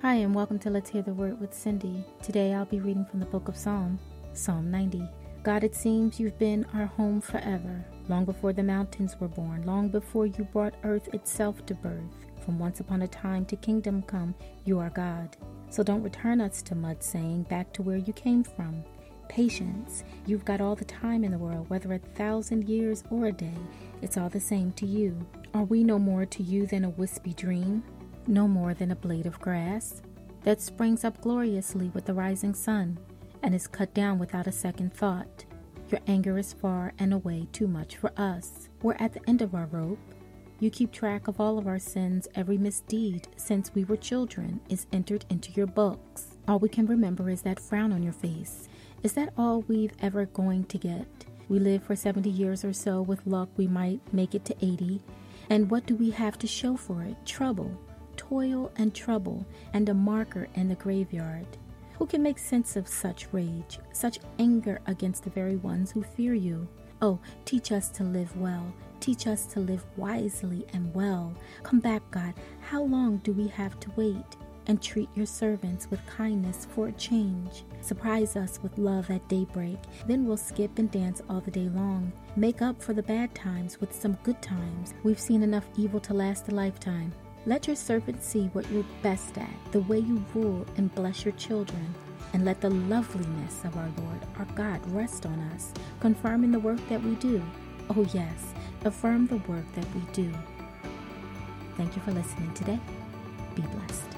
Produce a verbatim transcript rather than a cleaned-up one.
Hi, and welcome to Let's Hear the Word with Cindy. Today I'll be reading from the book of Psalm, Psalm ninety. God, it seems you've been our home forever, long before the mountains were born, long before you brought earth itself to birth. From once upon a time to kingdom come, you are God. So don't return us to mud, saying, back to where you came from. Patience, you've got all the time in the world, whether a thousand years or a day, it's all the same to you. Are we no more to you than a wispy dream? No more than a blade of grass that springs up gloriously with the rising sun and is cut down without a second thought. Your anger is far and away too much for us. We're at the end of our rope. You keep track of all of our sins. Every misdeed since we were children is entered into your books. All we can remember is that frown on your face. Is that all we've ever going to get? We live for seventy years or so. With luck, we might make it to eighty. And what do we have to show for it? Trouble. Toil and trouble, and a marker in the graveyard. Who can make sense of such rage, such anger against the very ones who fear you? Oh, teach us to live well. Teach us to live wisely and well. Come back, God. How long do we have to wait? And treat your servants with kindness for a change. Surprise us with love at daybreak. Then we'll skip and dance all the day long. Make up for the bad times with some good times. We've seen enough evil to last a lifetime. Let your servant see what you're best at, the way you rule and bless your children, and let the loveliness of our Lord, our God, rest on us, confirming the work that we do. Oh yes, affirm the work that we do. Thank you for listening today. Be blessed.